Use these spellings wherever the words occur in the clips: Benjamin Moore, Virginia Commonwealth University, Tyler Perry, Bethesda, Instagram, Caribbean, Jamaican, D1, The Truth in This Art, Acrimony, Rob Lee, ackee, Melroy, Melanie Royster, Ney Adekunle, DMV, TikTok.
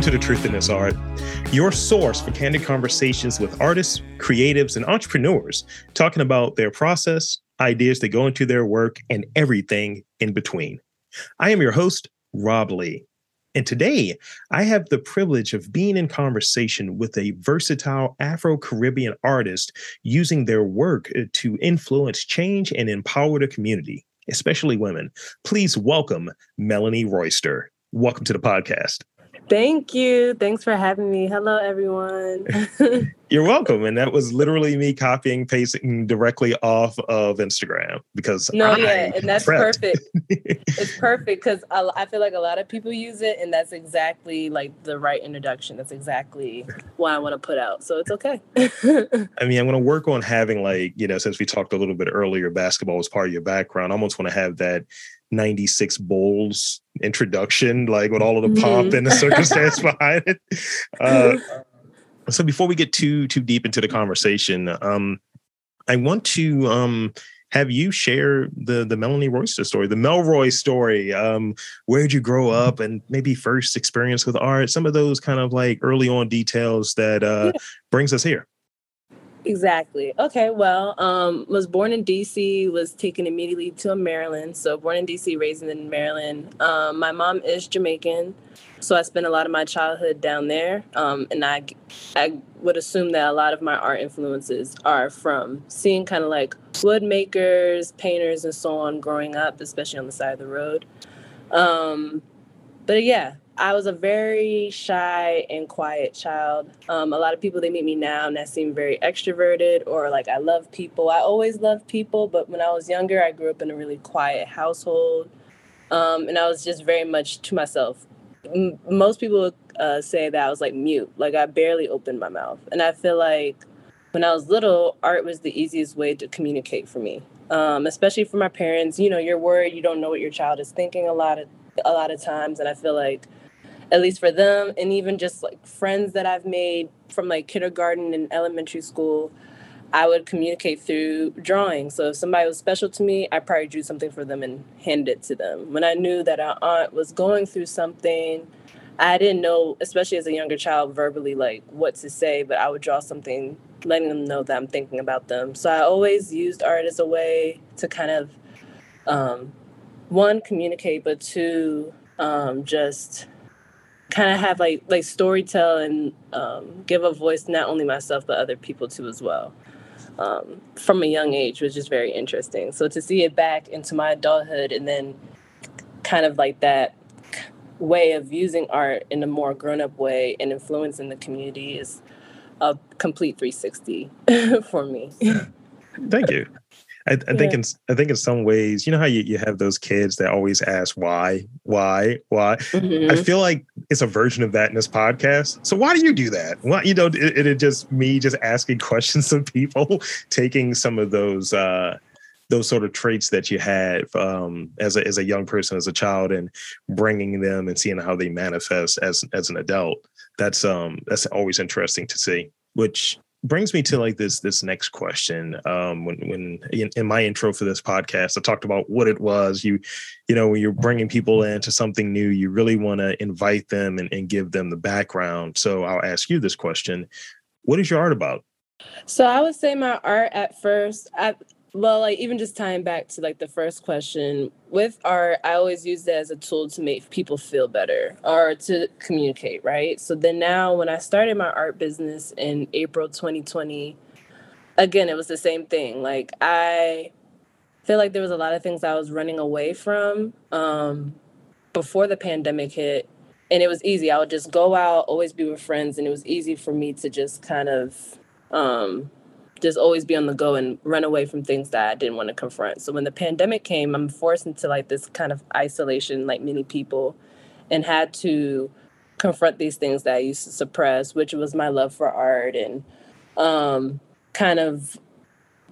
welcome to The Truth in This Art, your source for candid conversations with artists, creatives, and entrepreneurs, talking about their process, ideas that go into their work, and everything in between. I am your host, Rob Lee, and today I have the privilege of being in conversation with a versatile Afro-Caribbean artist using their work to influence change and empower the community, especially women. Please welcome Melanie Royster. Welcome to the podcast. Thank you. Thanks for having me. Hello, everyone. You're welcome. And that was literally me copying, pasting directly off of Instagram because and that's perfect. It's perfect because I feel like a lot of people use it, and that's exactly like the right introduction. That's exactly what I want to put out. So it's okay. I mean, I'm going to work on having since we talked a little bit earlier, basketball was part of your background. I almost want to have that 96 Bulls introduction, like with all of the pomp and the circumstance behind it. So before we get too deep into the conversation, I want to have you share the Melanie Royster story, the Melroy story. Where did you grow up and maybe first experience with art? Some of those kind of like early on details that brings us here. Exactly. Okay. Well, was born in D.C., was taken immediately to Maryland. So born in D.C., raised in Maryland. My mom is Jamaican, so I spent a lot of my childhood down there. And I would assume that a lot of my art influences are from seeing kind of like wood makers, painters, and so on growing up, especially on the side of the road. But yeah. I was a very shy and quiet child. A lot of people, they meet me now and that seem very extroverted or like I love people. I always loved people, but when I was younger, I grew up in a really quiet household. And I was just very much to myself. Most people say that I was like mute, like I barely opened my mouth. And I feel like when I was little, art was the easiest way to communicate for me, especially for my parents. You know, you're worried, you don't know what your child is thinking a lot of times. And I feel like at least for them, and even just like friends that I've made from like kindergarten and elementary school, I would communicate through drawing. So if somebody was special to me, I probably drew something for them and handed it to them. When I knew that our aunt was going through something, I didn't know, especially as a younger child, verbally like what to say, but I would draw something, letting them know that I'm thinking about them. So I always used art as a way to kind of, one, communicate, but two, just kind of have like story tell and give a voice, not only myself, but other people too as well. From a young age, which is very interesting. So to see it back into my adulthood and then kind of like that way of using art in a more grown up way and influencing the community is a complete 360 for me. Thank you. I think in some ways, you know how you have those kids that always ask why? Mm-hmm. I feel like it's a version of that in this podcast. So why do you do that? Why, you know, it just me just asking questions of people, taking some of those sort of traits that you had as a young person, as a child, and bringing them and seeing how they manifest as an adult. That's always interesting to see, which brings me to like this next question. When in my intro for this podcast, I talked about what it was. You know, when you're bringing people into something new, you really want to invite them and give them the background. So I'll ask you this question: what is your art about? So I would say my art at first, even just tying back to like the first question with art, I always use that as a tool to make people feel better or to communicate. Right. So then now when I started my art business in April 2020, again, it was the same thing. Like I feel like there was a lot of things I was running away from before the pandemic hit. And it was easy. I would just go out, always be with friends. And it was easy for me to just kind of just always be on the go and run away from things that I didn't want to confront. So when the pandemic came, I'm forced into like this kind of isolation, like many people, and had to confront these things that I used to suppress, which was my love for art and kind of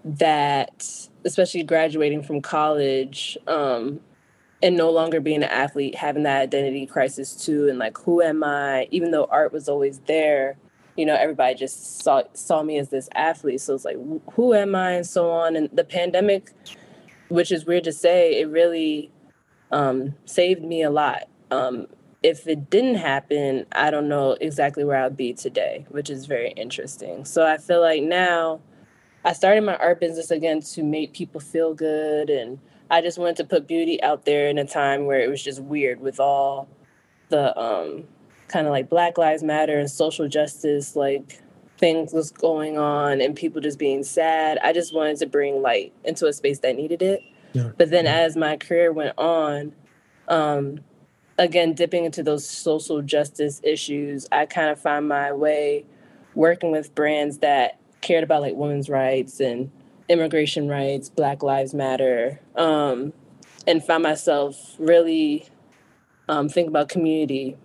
that, especially graduating from college and no longer being an athlete, having that identity crisis too. And like, who am I? Even though art was always there, you know, everybody just saw me as this athlete. So it's like, who am I? And so on. And the pandemic, which is weird to say, it really saved me a lot if it didn't happen, I don't know exactly where I'd be today, which is very interesting. So I feel like now I started my art business again to make people feel good. And I just wanted to put beauty out there in a time where it was just weird with all the kind of like Black Lives Matter and social justice, like things was going on and people just being sad. I just wanted to bring light into a space that needed it. Yeah. But then as my career went on, again, dipping into those social justice issues, I kind of found my way working with brands that cared about like women's rights and immigration rights, Black Lives Matter, and found myself really thinking about community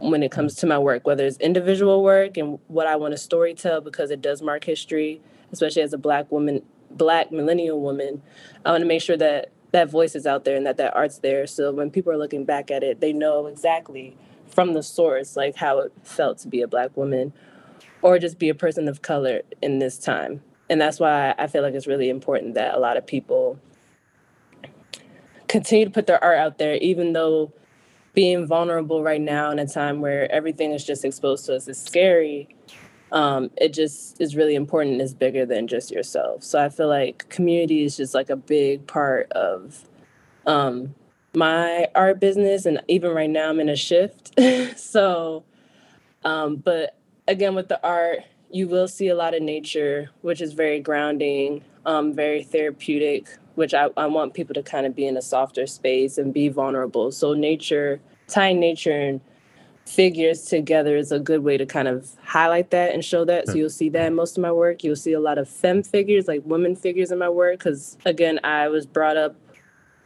when it comes to my work, whether it's individual work and what I want to storytell, because it does mark history, especially as a Black woman, Black millennial woman. I want to make sure that that voice is out there and that that art's there. So when people are looking back at it, they know exactly from the source, like how it felt to be a Black woman or just be a person of color in this time. And that's why I feel like it's really important that a lot of people continue to put their art out there, even though being vulnerable right now in a time where everything is just exposed to us is scary. It just is really important and it's bigger than just yourself. So I feel like community is just like a big part of my art business. And even right now I'm in a shift. So, but again, with the art, you will see a lot of nature, which is very grounding, very therapeutic, which I want people to kind of be in a softer space and be vulnerable. So nature, tying nature and figures together is a good way to kind of highlight that and show that. So you'll see that in most of my work. You'll see a lot of femme figures, like women figures in my work. Because again, I was brought up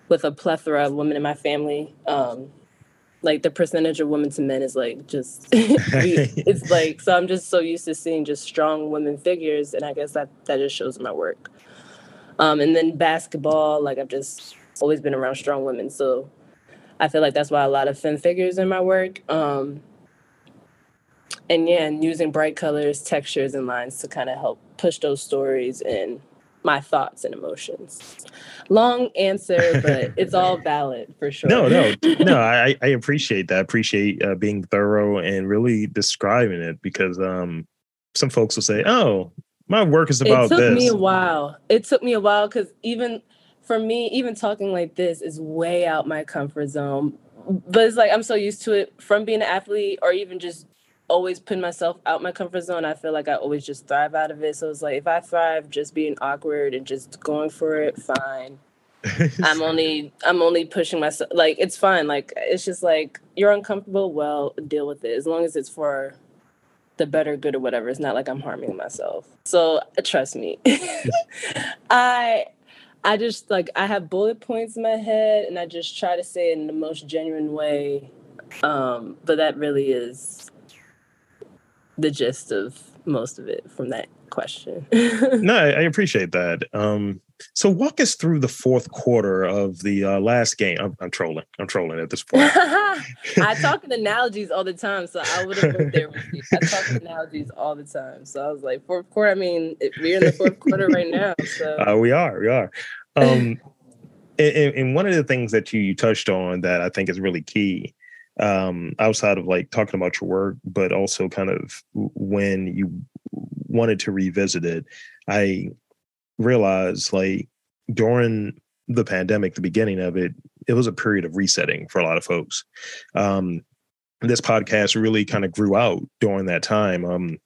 with a plethora of women in my family. Like the percentage of women to men is like just, it's like, so I'm just so used to seeing just strong women figures. And I guess that just shows in my work. And then basketball, like I've just always been around strong women. So I feel like that's why a lot of femme figures in my work. And using bright colors, textures, and lines to kind of help push those stories and my thoughts and emotions. Long answer, but it's all valid for sure. No, I appreciate that. I appreciate being thorough and really describing it, because some folks will say, oh, my work is about this. It took me a while because even for me, even talking like this is way out my comfort zone. But it's like I'm so used to it from being an athlete or even just always putting myself out my comfort zone. I feel like I always just thrive out of it. So it's like if I thrive just being awkward and just going for it, fine. I'm only pushing myself. Like, it's fine. Like, it's just like you're uncomfortable. Well, deal with it as long as it's for the better good or whatever. It's not like I'm harming myself. So trust me. I just, like, I have bullet points in my head, and I just try to say it in the most genuine way. But that really is the gist of most of it from that question. No, I appreciate that. So walk us through the fourth quarter of the last game. I'm trolling at this point. I talk in analogies all the time, so I would have been there with you. I talk in analogies all the time. So I was like, fourth quarter, I mean, we're in the fourth quarter right now. So We are. And one of the things that you touched on that I think is really key, outside of like talking about your work, but also kind of when you wanted to revisit it, I realized like during the pandemic, the beginning of it, it was a period of resetting for a lot of folks. This podcast really kind of grew out during that time.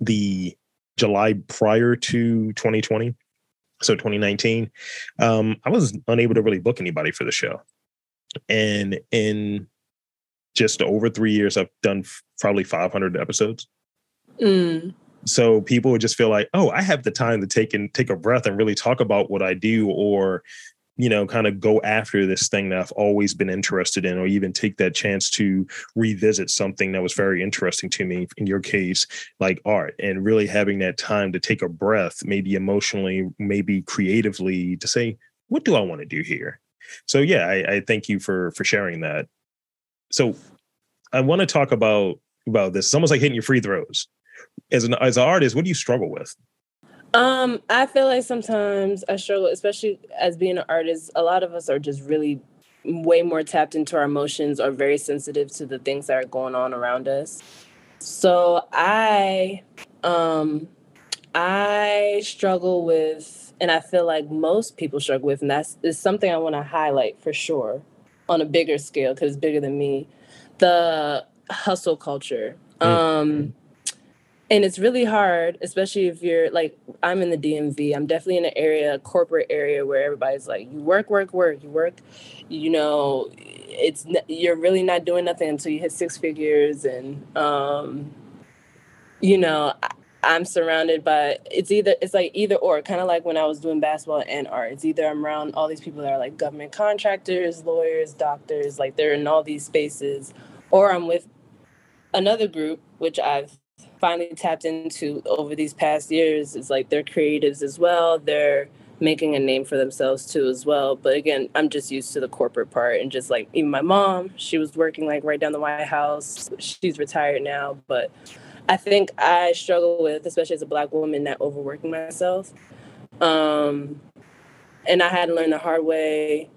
The July prior to 2020, so 2019, I was unable to really book anybody for the show. And in just over 3 years, I've done probably 500 episodes. So people would just feel like, oh, I have the time to take a breath and really talk about what I do, or, you know, kind of go after this thing that I've always been interested in, or even take that chance to revisit something that was very interesting to me, in your case, like art, and really having that time to take a breath, maybe emotionally, maybe creatively, to say, what do I want to do here? So, yeah, I thank you for sharing that. So I want to talk about this. It's almost like hitting your free throws. As an artist, what do you struggle with? I feel like sometimes I struggle, especially as being an artist. A lot of us are just really way more tapped into our emotions, are very sensitive to the things that are going on around us. So I struggle with, and I feel like most people struggle with, and it's something I want to highlight for sure on a bigger scale, because it's bigger than me, the hustle culture. And it's really hard, especially if you're like, I'm in the DMV. I'm definitely in an area, a corporate area, where everybody's like, you work. You work, you know, you're really not doing nothing until you hit six figures. And, you know, I'm surrounded by, it's like either or, kind of like when I was doing basketball and art. It's either I'm around all these people that are like government contractors, lawyers, doctors, like they're in all these spaces, or I'm with another group, which I've finally tapped into over these past years. It's like they're creatives as well. They're making a name for themselves too as well. But again, I'm just used to the corporate part, and just like even my mom, she was working like right down the White House. She's retired now, but I think I struggle with, especially as a Black woman, not overworking myself. And I had to learn the hard way,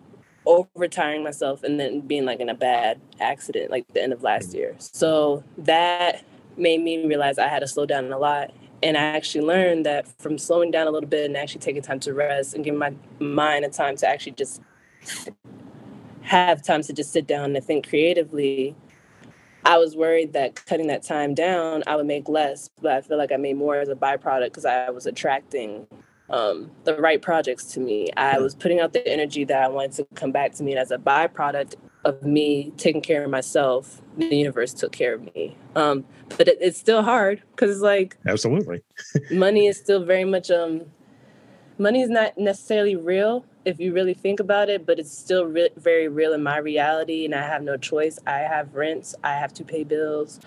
overtiring myself and then being like in a bad accident, like the end of last year. So that made me realize I had to slow down a lot. And I actually learned that from slowing down a little bit and actually taking time to rest and giving my mind a time to actually just have time to just sit down and think creatively, I was worried that cutting that time down, I would make less, but I feel like I made more as a byproduct because I was attracting the right projects to me. I was putting out the energy that I wanted to come back to me, and as a byproduct of me taking care of myself, the universe took care of me. But it's still hard because it's like... Absolutely. Money is still very much... money is not necessarily real if you really think about it, but it's still very real in my reality, and I have no choice. I have rents. I have to pay bills.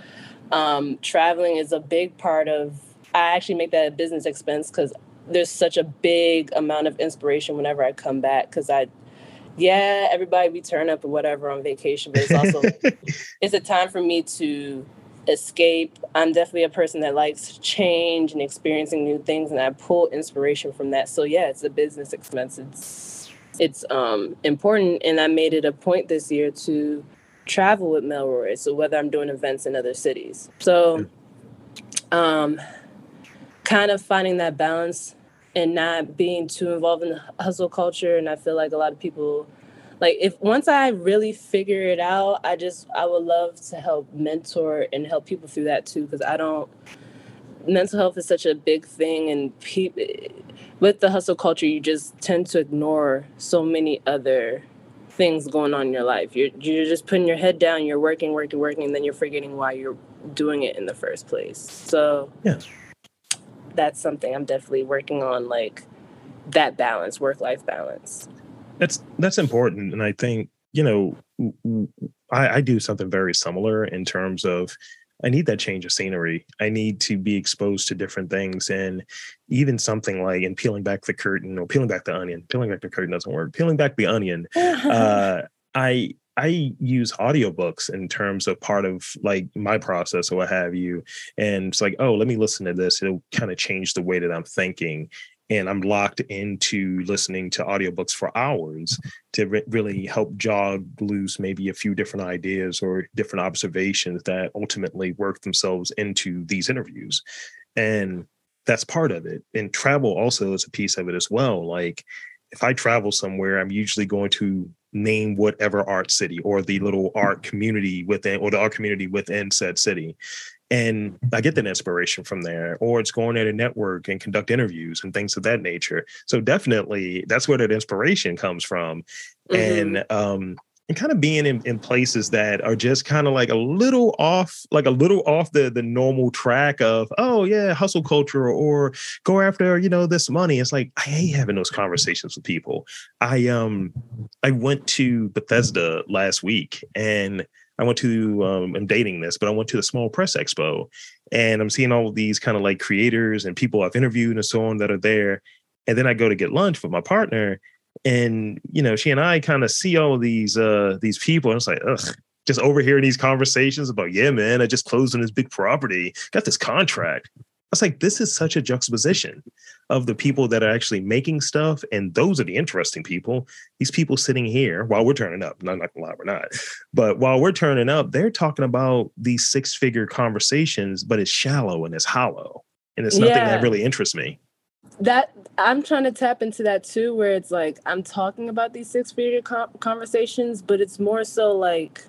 Traveling is a big part of... I actually make that a business expense because there's such a big amount of inspiration whenever I come back because yeah, everybody be turn up or whatever on vacation, but it's also, it's a time for me to escape. I'm definitely a person that likes change and experiencing new things, and I pull inspiration from that. So yeah, it's a business expense. It's important, and I made it a point this year to travel with Melroy. So whether I'm doing events in other cities. So kind of finding that balance and not being too involved in the hustle culture. And I feel like a lot of people, like if once I really figure it out, I would love to help mentor and help people through that too. Cause mental health is such a big thing, and with the hustle culture, you just tend to ignore so many other things going on in your life. You're just putting your head down, you're working, and then you're forgetting why you're doing it in the first place. So yeah. That's something I'm definitely working on, like that balance, work-life balance. That's important. And I think, you know, I do something very similar in terms of I need that change of scenery. I need to be exposed to different things. And even something like peeling back the curtain doesn't work. Peeling back the onion. I use audiobooks in terms of part of like my process or what have you. And it's like, oh, let me listen to this. It'll kind of change the way that I'm thinking. And I'm locked into listening to audiobooks for hours to really help jog loose maybe a few different ideas or different observations that ultimately work themselves into these interviews. And that's part of it. And travel also is a piece of it as well. Like if I travel somewhere, I'm usually going to name whatever art city or the little art community within, or the art community within said city. And I get that inspiration from there, or it's going there to network and conduct interviews and things of that nature. So definitely that's where that inspiration comes from. Mm-hmm. And kind of being in places that are just kind of like a little off the normal track of, oh yeah, hustle culture or go after, you know, this money. It's like, I hate having those conversations with people. I went to Bethesda last week, and I went to, I'm dating this, but I went to the Small Press Expo, and I'm seeing all of these kind of like creators and people I've interviewed and so on that are there. And then I go to get lunch with my partner, and, you know, she and I kind of see all of these people, and it's like, ugh, just overhearing these conversations about, yeah, man, I just closed on this big property, got this contract. was like, this is such a juxtaposition of the people that are actually making stuff. And those are the interesting people. These people sitting here while we're turning up, I'm not gonna lie, we're not. But while we're turning up, they're talking about these 6-figure conversations, but it's shallow and it's hollow. And it's nothing that really interests me. That I'm trying to tap into that too, where it's like, I'm talking about these 6-figure conversations, but it's more so like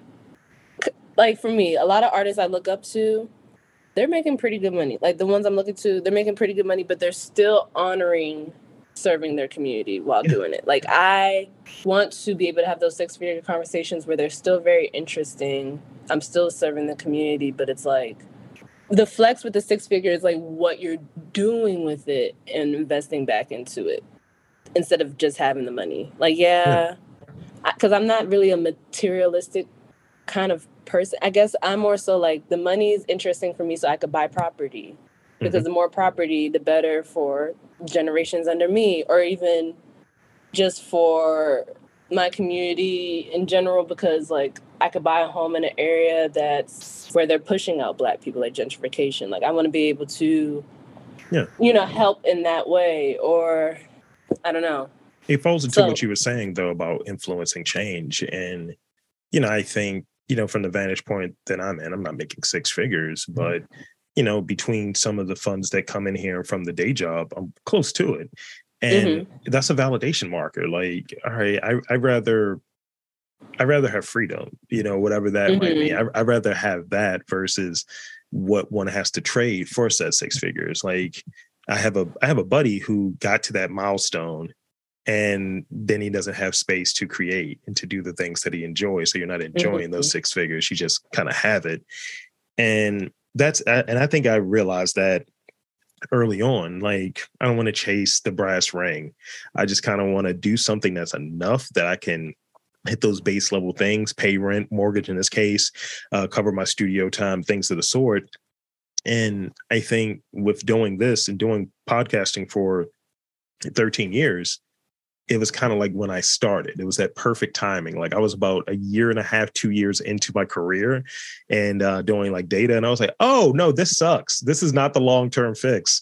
for me, a lot of artists I look up to, they're making pretty good money. Like the ones I'm looking to, they're making pretty good money, but they're still honoring serving their community while doing it. Like I want to be able to have those 6-figure conversations where they're still very interesting. I'm still serving the community, but it's like, the flex with the 6-figure is like what you're doing with it and investing back into it instead of just having the money. Like, because I'm not really a materialistic kind of person. I guess I'm more so like the money is interesting for me so I could buy property because the more property, the better for generations under me or even just for my community in general, because like I could buy a home in an area that's where they're pushing out Black people at gentrification. Like I want to be able to, you know, help in that way, or I don't know. It falls into what you were saying though about influencing change. And, you know, I think, you know, from the vantage point that I'm in, I'm not making 6 figures, but you know, between some of the funds that come in here from the day job, I'm close to it. And that's a validation marker. Like, all right, I'd rather have freedom, you know, whatever that might be. I'd rather have that versus what one has to trade for said 6 figures. Like I have a buddy who got to that milestone and then he doesn't have space to create and to do the things that he enjoys. So you're not enjoying those 6 figures. You just kind of have it. And I think I realized that early on. Like, I don't want to chase the brass ring. I just kind of want to do something that's enough that I can hit those base level things, pay rent, mortgage in this case, cover my studio time, things of the sort. And I think with doing this and doing podcasting for 13 years, it was kind of like when I started, it was that perfect timing. Like I was about a year and a half, 2 years into my career and doing like data. And I was like, oh no, this sucks. This is not the long-term fix.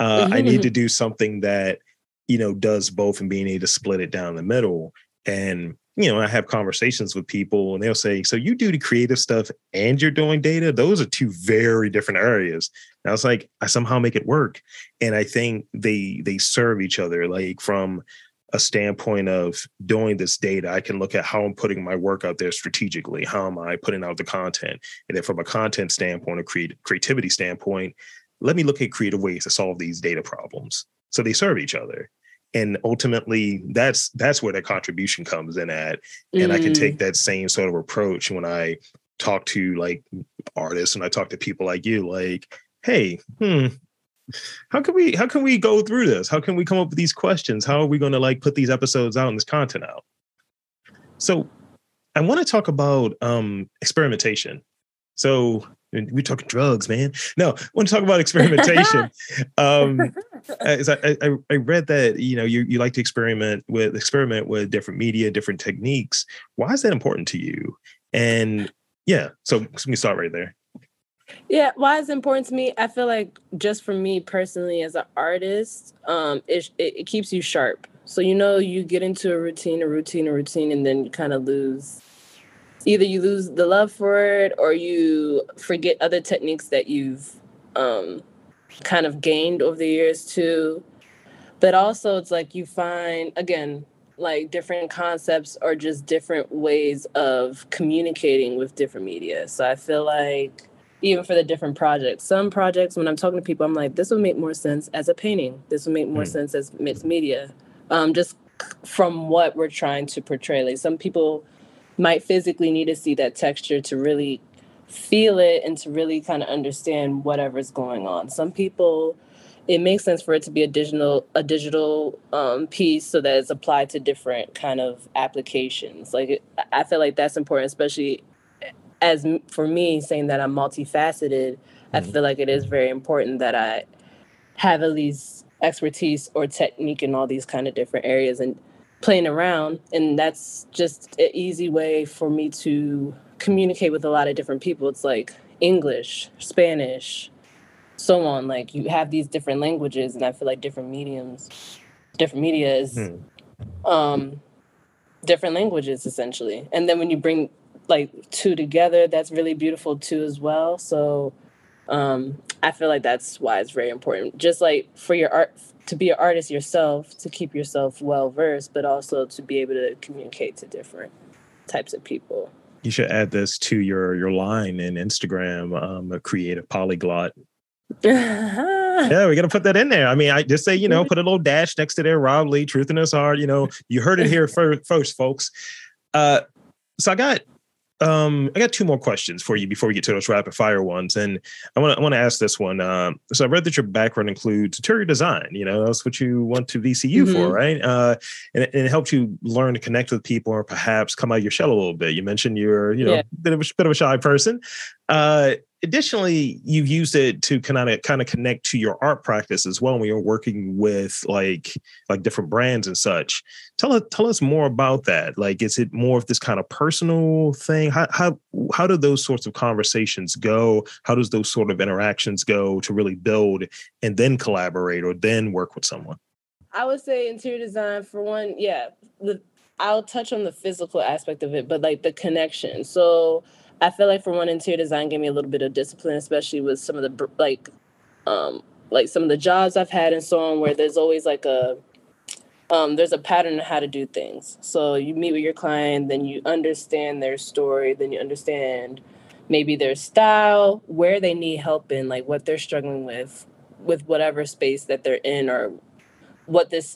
I need to do something that, you know, does both and being able to split it down the middle. And, you know, I have conversations with people and they'll say, so you do the creative stuff and you're doing data. Those are two very different areas. And I was like, I somehow make it work. And I think they serve each other, like from a standpoint of doing this data, I can look at how I'm putting my work out there strategically. How am I putting out the content? And then from a content standpoint, a creativity standpoint, let me look at creative ways to solve these data problems. So they serve each other. And ultimately, that's where that contribution comes in at. And I can take that same sort of approach when I talk to like artists and I talk to people like you, like, hey, How can we go through this? How can we come up with these questions? How are we going to like put these episodes out and this content out? So I want to talk about experimentation. So we're talking drugs, man. No, I want to talk about experimentation. I read that, you know, you like to experiment with different media, different techniques. Why is that important to you? And yeah, so we can start right there. Yeah, why it's important to me, I feel like just for me personally as an artist, it keeps you sharp. So, you know, you get into a routine, and then you kind of lose. Either you lose the love for it or you forget other techniques that you've kind of gained over the years too. But also it's like you find, again, like different concepts or just different ways of communicating with different media. So I feel like, even for the different projects. Some projects, when I'm talking to people, I'm like, this would make more sense as a painting. This would make more sense as mixed media, just from what we're trying to portray. Like some people might physically need to see that texture to really feel it and to really kind of understand whatever's going on. Some people, it makes sense for it to be a digital piece so that it's applied to different kind of applications. Like I feel like that's important, especially as for me, saying that I'm multifaceted, I feel like it is very important that I have at least expertise or technique in all these kind of different areas and playing around. And that's just an easy way for me to communicate with a lot of different people. It's like English, Spanish, so on. Like, you have these different languages, and I feel like different mediums, different media is different languages, essentially. And then when you bring, like, two together, that's really beautiful, too, as well. So I feel like that's why it's very important. Just, like, for your art, to be an artist yourself, to keep yourself well-versed, but also to be able to communicate to different types of people. You should add this to your line in Instagram, a creative polyglot. Yeah, we got to put that in there. I mean, I just say, you know, put a little dash next to there. Rob Lee, Truth in This Art. You know, you heard it here first, folks. So I got two more questions for you before we get to those rapid fire ones. And I want to ask this one. So I read that your background includes interior design. You know, that's what you went to VCU for, right? And it helped you learn to connect with people or perhaps come out of your shell a little bit. You mentioned you're, you know, a bit of a shy person. Additionally, you've used it to kind of connect to your art practice as well when you're working with like different brands and such. Tell us more about that. Like, is it more of this kind of personal thing? How do those sorts of conversations go? How does those sort of interactions go to really build and then collaborate or then work with someone? I would say interior design, for one, yeah. I'll touch on the physical aspect of it, but like the connection. So I feel like, for one, interior design gave me a little bit of discipline, especially with some of the, like some of the jobs I've had and so on, where there's always like there's a pattern of how to do things. So you meet with your client, then you understand their story, then you understand maybe their style, where they need help in, like what they're struggling with whatever space that they're in, or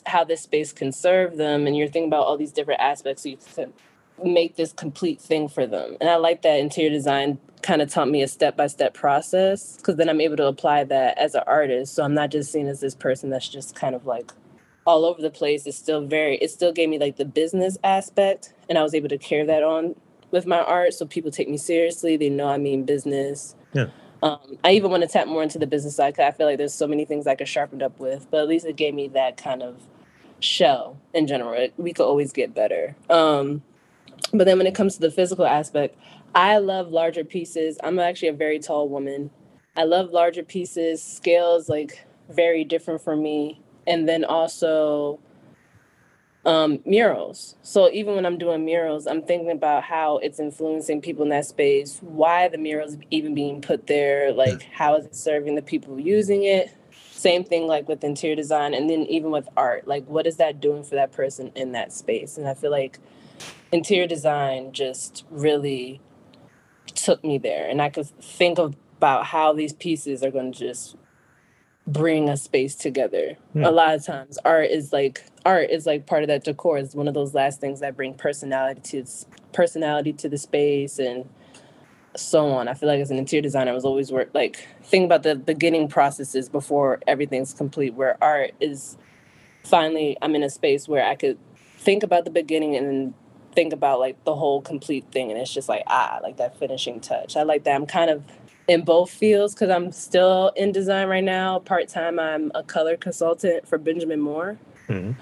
how this space can serve them. And you're thinking about all these different aspects so you can make this complete thing for them. And I like that interior design kind of taught me a step-by-step process, because then I'm able to apply that as an artist. So I'm not just seen as this person that's just kind of like all over the place. It still gave me like the business aspect, and I was able to carry that on with my art. So people take me seriously. They know I mean business. Yeah. I even want to tap more into the business side, because I feel like there's so many things I could sharpen up with, but at least it gave me that kind of shell in general. We could always get better. But then when it comes to the physical aspect, I love larger pieces. I'm actually a very tall woman. I love larger pieces. Scales, like, very different for me. And then also murals. So even when I'm doing murals, I'm thinking about how it's influencing people in that space, why the murals even being put there, like how is it serving the people using it? Same thing like with interior design, and then even with art, like what is that doing for that person in that space? And I feel like interior design just really took me there. And I could think about how these pieces are going to just bring a space together. A lot of times art is like part of that decor. It's one of those last things that bring personality to the space and so on. I feel like as an interior designer, I was always thinking about the beginning processes before everything's complete, where art is finally, I'm in a space where I could think about the beginning and then think about like the whole complete thing. And it's just like, like that finishing touch. I like that. I'm kind of in both fields, because I'm still in design right now. Part-time, I'm a color consultant for Benjamin Moore.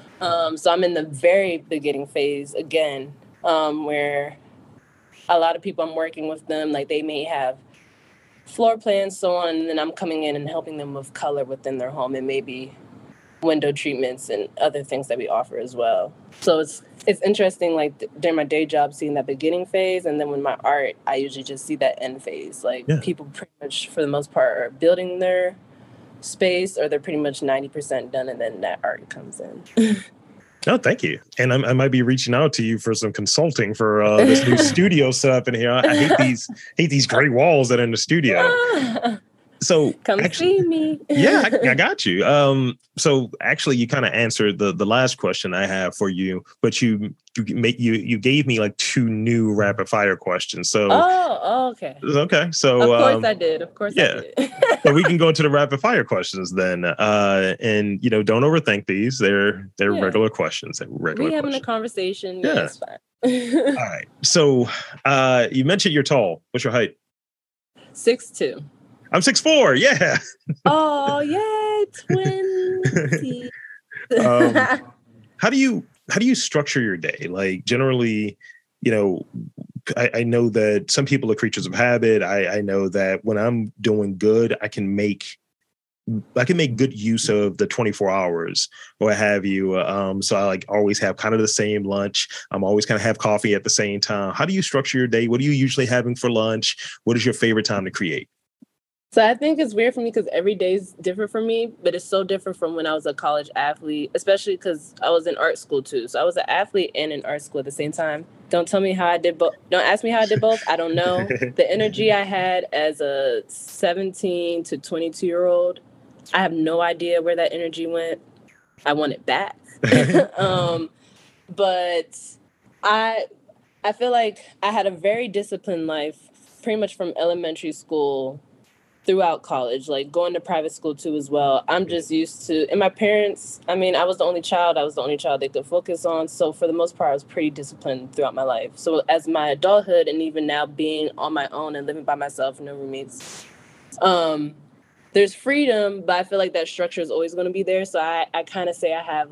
So I'm in the very beginning phase again, where a lot of people, I'm working with them, like they may have floor plans, so on, and then I'm coming in and helping them with color within their home and maybe window treatments and other things that we offer as well. So it's interesting, like during my day job, seeing that beginning phase, and then with my art, I usually just see that end phase. Like people pretty much, for the most part, are building their space, or they're pretty much 90% done, and then that art comes in. No, thank you. And I might be reaching out to you for some consulting for this new studio set up in here. I hate these gray walls that are in the studio. So come actually, see me. Yeah, I got you. So actually, you kind of answered the last question I have for you, but you gave me like two new rapid fire questions. So okay. So of course I did. Of course, yeah. I did. So we can go into the rapid fire questions then, and you know, don't overthink these. They're regular questions. We're having a conversation. Yeah, it's fine. All right. So you mentioned you're tall. What's your height? 6'2". I'm 6'4". Yeah. Oh yeah, 20. How do you structure your day? Like generally, you know, I know that some people are creatures of habit. I know that when I'm doing good, I can make I can make good use of the 24 hours or what have you. So I like always have kind of the same lunch. I'm always kind of have coffee at the same time. How do you structure your day? What are you usually having for lunch? What is your favorite time to create? So I think it's weird for me because every day is different for me, but it's so different from when I was a college athlete, especially because I was in art school too. So I was an athlete and in art school at the same time. Don't tell me how I did both. Don't ask me how I did both. I don't know. The energy I had as a 17 to 22-year-old, I have no idea where that energy went. I want it back. But I feel like I had a very disciplined life pretty much from elementary school throughout college, like going to private school too as well. I'm just used to, and my parents, I mean, I was the only child they could focus on. So for the most part, I was pretty disciplined throughout my life. So as my adulthood and even now being on my own and living by myself, no roommates, there's freedom, but I feel like that structure is always going to be there. So I kind of say I have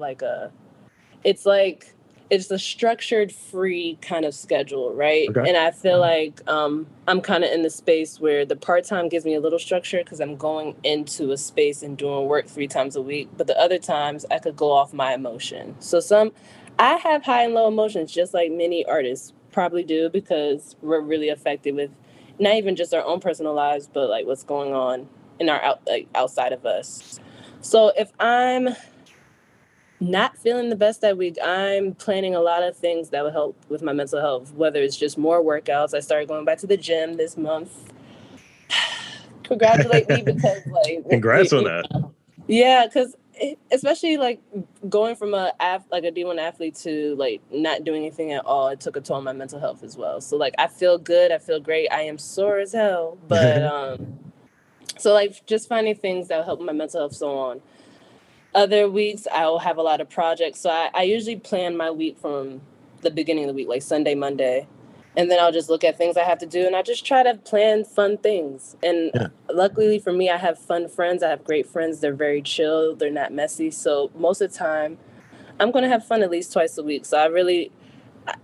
it's a structured, free kind of schedule, right? Okay. And I feel like I'm kind of in the space where the part-time gives me a little structure because I'm going into a space and doing work 3 times a week. But the other times, I could go off my emotion. So I have high and low emotions, just like many artists probably do, because we're really affected with not even just our own personal lives, but like what's going on in our outside of us. So if I'm not feeling the best that week, I'm planning a lot of things that will help with my mental health, whether it's just more workouts. I started going back to the gym this month. Congratulate me because like... Congrats on that. Yeah, because especially like going from a D1 athlete to like not doing anything at all, it took a toll on my mental health as well. So like I feel good, I feel great, I am sore as hell, but... So like just finding things that will help my mental health, so on. Other weeks, I'll have a lot of projects. So I usually plan my week from the beginning of the week, like Sunday, Monday. And then I'll just look at things I have to do. And I just try to plan fun things. And Luckily for me, I have fun friends. I have great friends. They're very chill. They're not messy. So most of the time, I'm going to have fun at least twice a week. So I really,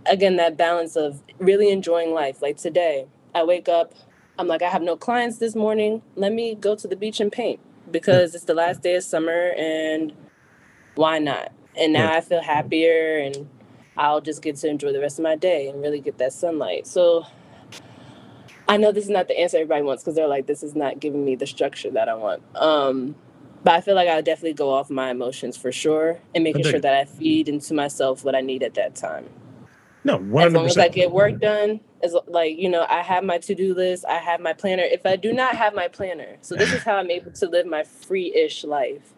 again, that balance of really enjoying life. Like today, I wake up. I'm like, I have no clients this morning. Let me go to the beach and paint. Because it's the last day of summer, and why not? And now I feel happier, and I'll just get to enjoy the rest of my day and really get that sunlight. So I know this is not the answer everybody wants because they're like, this is not giving me the structure that I want. But I feel like I'll definitely go off my emotions for sure and making sure that I feed into myself what I need at that time. No, 100%. As long as I get work done, as like, you know, I have my to-do list, I have my planner. If I do not have my planner, so this is how I'm able to live my free-ish life.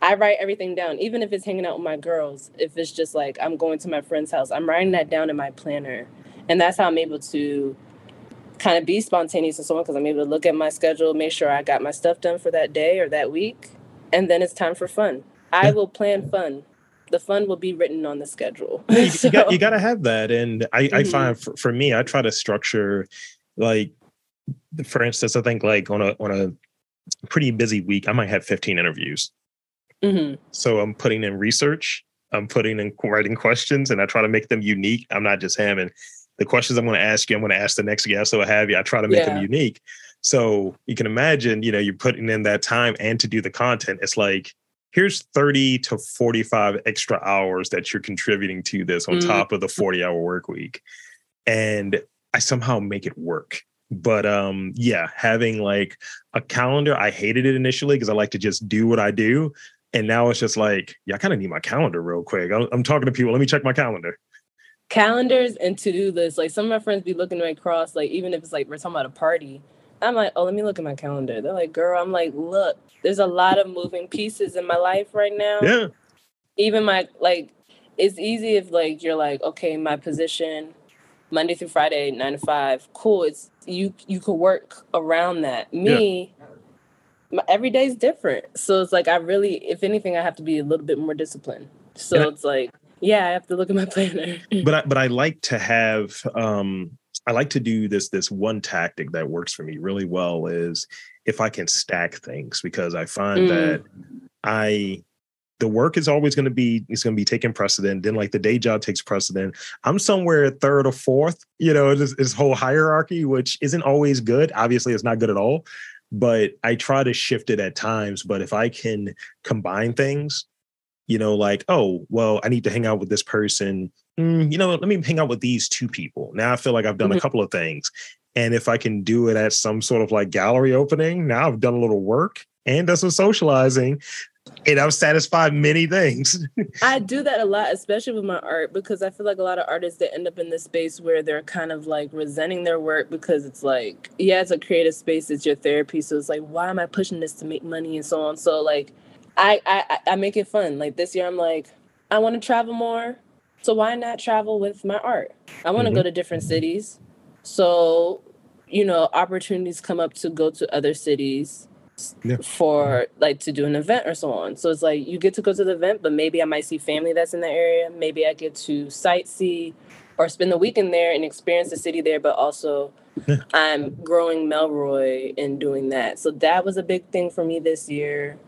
I write everything down, even if it's hanging out with my girls, if it's just like I'm going to my friend's house, I'm writing that down in my planner. And that's how I'm able to kind of be spontaneous and so on, because I'm able to look at my schedule, make sure I got my stuff done for that day or that week, and then it's time for fun. I will plan fun. The fun will be written on the schedule. You got to have that. And I find for me, I try to structure, like, for instance, I think like on a pretty busy week, I might have 15 interviews. Mm-hmm. So I'm putting in research, I'm putting in writing questions, and I try to make them unique. I'm not just having the questions I'm going to ask you. I'm going to ask the next guest or what have you. I try to make them unique. So you can imagine, you know, you're putting in that time and to do the content. It's like, here's 30 to 45 extra hours that you're contributing to this on top of the 40-hour work week. And I somehow make it work. But having like a calendar, I hated it initially because I like to just do what I do. And now it's just like, I kind of need my calendar real quick. I'm talking to people. Let me check my calendar. Calendars and to-do lists. Like some of my friends be looking right across, like even if it's like we're talking about a party, I'm like, oh, let me look at my calendar. They're like, girl, I'm like, look, there's a lot of moving pieces in my life right now. Yeah. Even my, like, it's easy if, like, you're like, okay, my position, Monday through Friday, 9 to 5. Cool. It's you could work around that. Me, every day's different. So it's like, I really, if anything, I have to be a little bit more disciplined. So it's like, I have to look at my planner. But I like to have, I like to do this one tactic that works for me really well is if I can stack things, because I find that the work is always going to be taking precedent. Then like the day job takes precedent. I'm somewhere third or fourth, you know, this whole hierarchy, which isn't always good. Obviously it's not good at all, but I try to shift it at times. But if I can combine things, you know, like, oh, well, I need to hang out with this person. You know, let me hang out with these two people. Now I feel like I've done a couple of things. And if I can do it at some sort of like gallery opening, now I've done a little work and done some socializing, and I've satisfied many things. I do that a lot, especially with my art, because I feel like a lot of artists, they end up in this space where they're kind of like resenting their work, because it's like, yeah, it's a creative space. It's your therapy. So it's like, why am I pushing this to make money and so on? So like, I make it fun. Like this year, I'm like, I want to travel more. So why not travel with my art? I want to go to different cities. So, you know, opportunities come up to go to other cities for like to do an event or so on. So it's like you get to go to the event, but maybe I might see family that's in the area. Maybe I get to sightsee or spend the weekend there and experience the city there. But also I'm growing Melroy and doing that. So that was a big thing for me this year.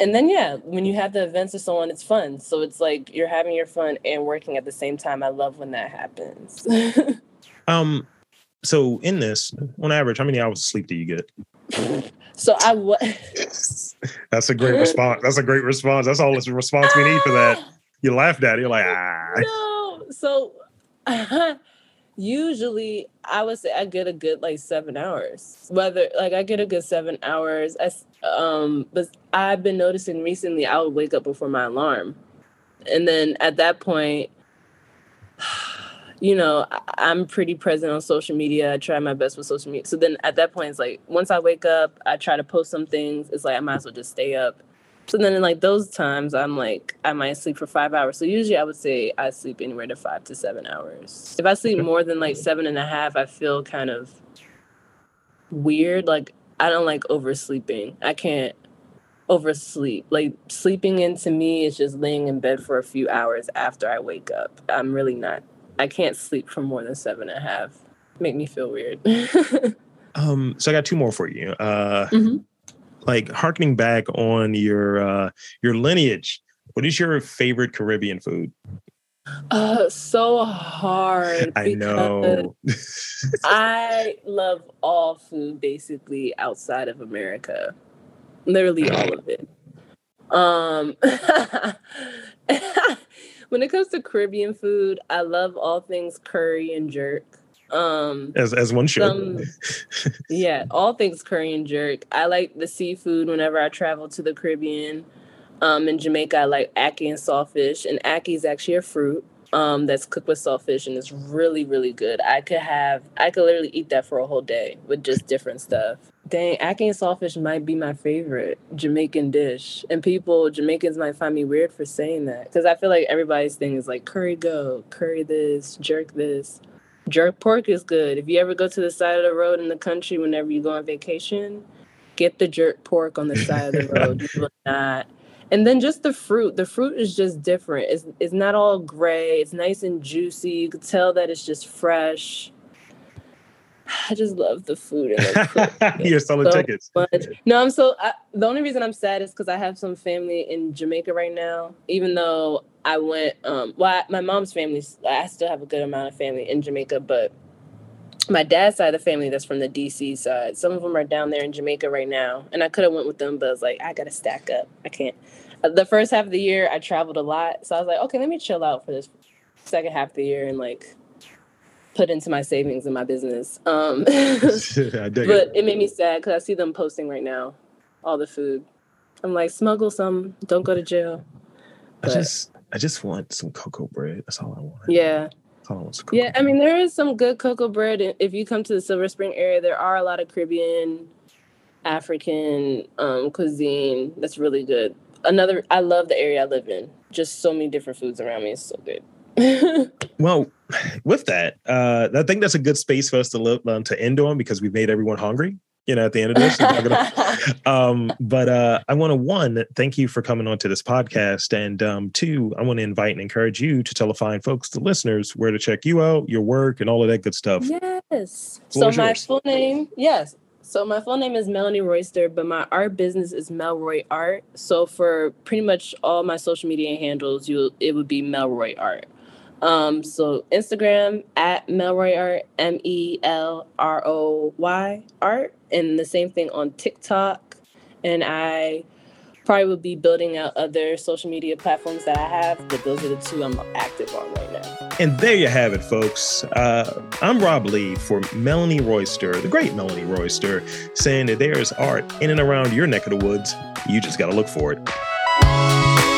And then, yeah, when you have the events and so on, it's fun. So it's like you're having your fun and working at the same time. I love when that happens. So in this, on average, how many hours of sleep do you get? So I was. Yes. That's a great response. That's a great response. That's all the response we need for that. You laughed at it. You're like, ah. No. So usually I would say I get a good like 7 hours. Whether like I get a good 7 hours. But I've been noticing recently I would wake up before my alarm. And then at that point, you know, I'm pretty present on social media. I try my best with social media. So then at that point, it's like, once I wake up, I try to post some things. It's like, I might as well just stay up. So then in like those times, I'm like, I might sleep for 5 hours. So usually I would say I sleep anywhere to 5 to 7 hours. If I sleep more than like 7.5, I feel kind of weird. Like, I don't like oversleeping. I can't oversleep. Like sleeping in to me is just laying in bed for a few hours after I wake up. I'm really not. I can't sleep for more than 7.5. Make me feel weird. So I got two more for you. Like harkening back on your lineage. What is your favorite Caribbean food? So hard. I know. I love all food basically outside of America. Literally all of it. When it comes to Caribbean food, I love all things curry and jerk. As one should. Yeah, all things curry and jerk. I like the seafood whenever I travel to the Caribbean. In Jamaica, I like ackee and saltfish, and ackee is actually a fruit that's cooked with saltfish, and it's really, really good. I could literally eat that for a whole day with just different stuff. Dang, ackee and saltfish might be my favorite Jamaican dish, and Jamaicans might find me weird for saying that, because I feel like everybody's thing is like curry go, curry this. Jerk pork is good. If you ever go to the side of the road in the country, whenever you go on vacation, get the jerk pork on the side of the road. You will not. And then just the fruit. The fruit is just different. It's not all gray. It's nice and juicy. You could tell that it's just fresh. I just love the food. You're selling so tickets. Much. No, the only reason I'm sad is because I have some family in Jamaica right now. Even though I went, my mom's family, I still have a good amount of family in Jamaica, but my dad's side of the family that's from the DC side, some of them are down there in Jamaica right now. And I could have went with them, but I was like, I got to stack up. I can't. The first half of the year, I traveled a lot. So I was like, okay, let me chill out for this second half of the year and like put into my savings and my business. But it made me sad because I see them posting right now, all the food. I'm like, smuggle some. Don't go to jail. But I just want some cocoa bread. That's all I want. Yeah. Yeah, I mean, there is some good cocoa bread. If you come to the Silver Spring area, there are a lot of Caribbean, African cuisine that's really good. I love the area I live in. Just so many different foods around me. It's so good. Well, with that, I think that's a good space for us to end on, because we've made everyone hungry. You know, at the end of this. I want to, one, thank you for coming on to this podcast. And two, I want to invite and encourage you to tell the fine folks, the listeners, where to check you out, your work, and all of that good stuff. Yes. So my full name is Melanie Royster, but my art business is Melroy Art. So for pretty much all my social media handles, it would be Melroy Art. So Instagram at Melroy Art, Melroy Art, and the same thing on TikTok. And I probably will be building out other social media platforms that I have, but those are the two I'm active on right now. And there you have it, folks. I'm Rob Lee for Melanie Royster, the great Melanie Royster, saying that there is art in and around your neck of the woods. You just got to look for it.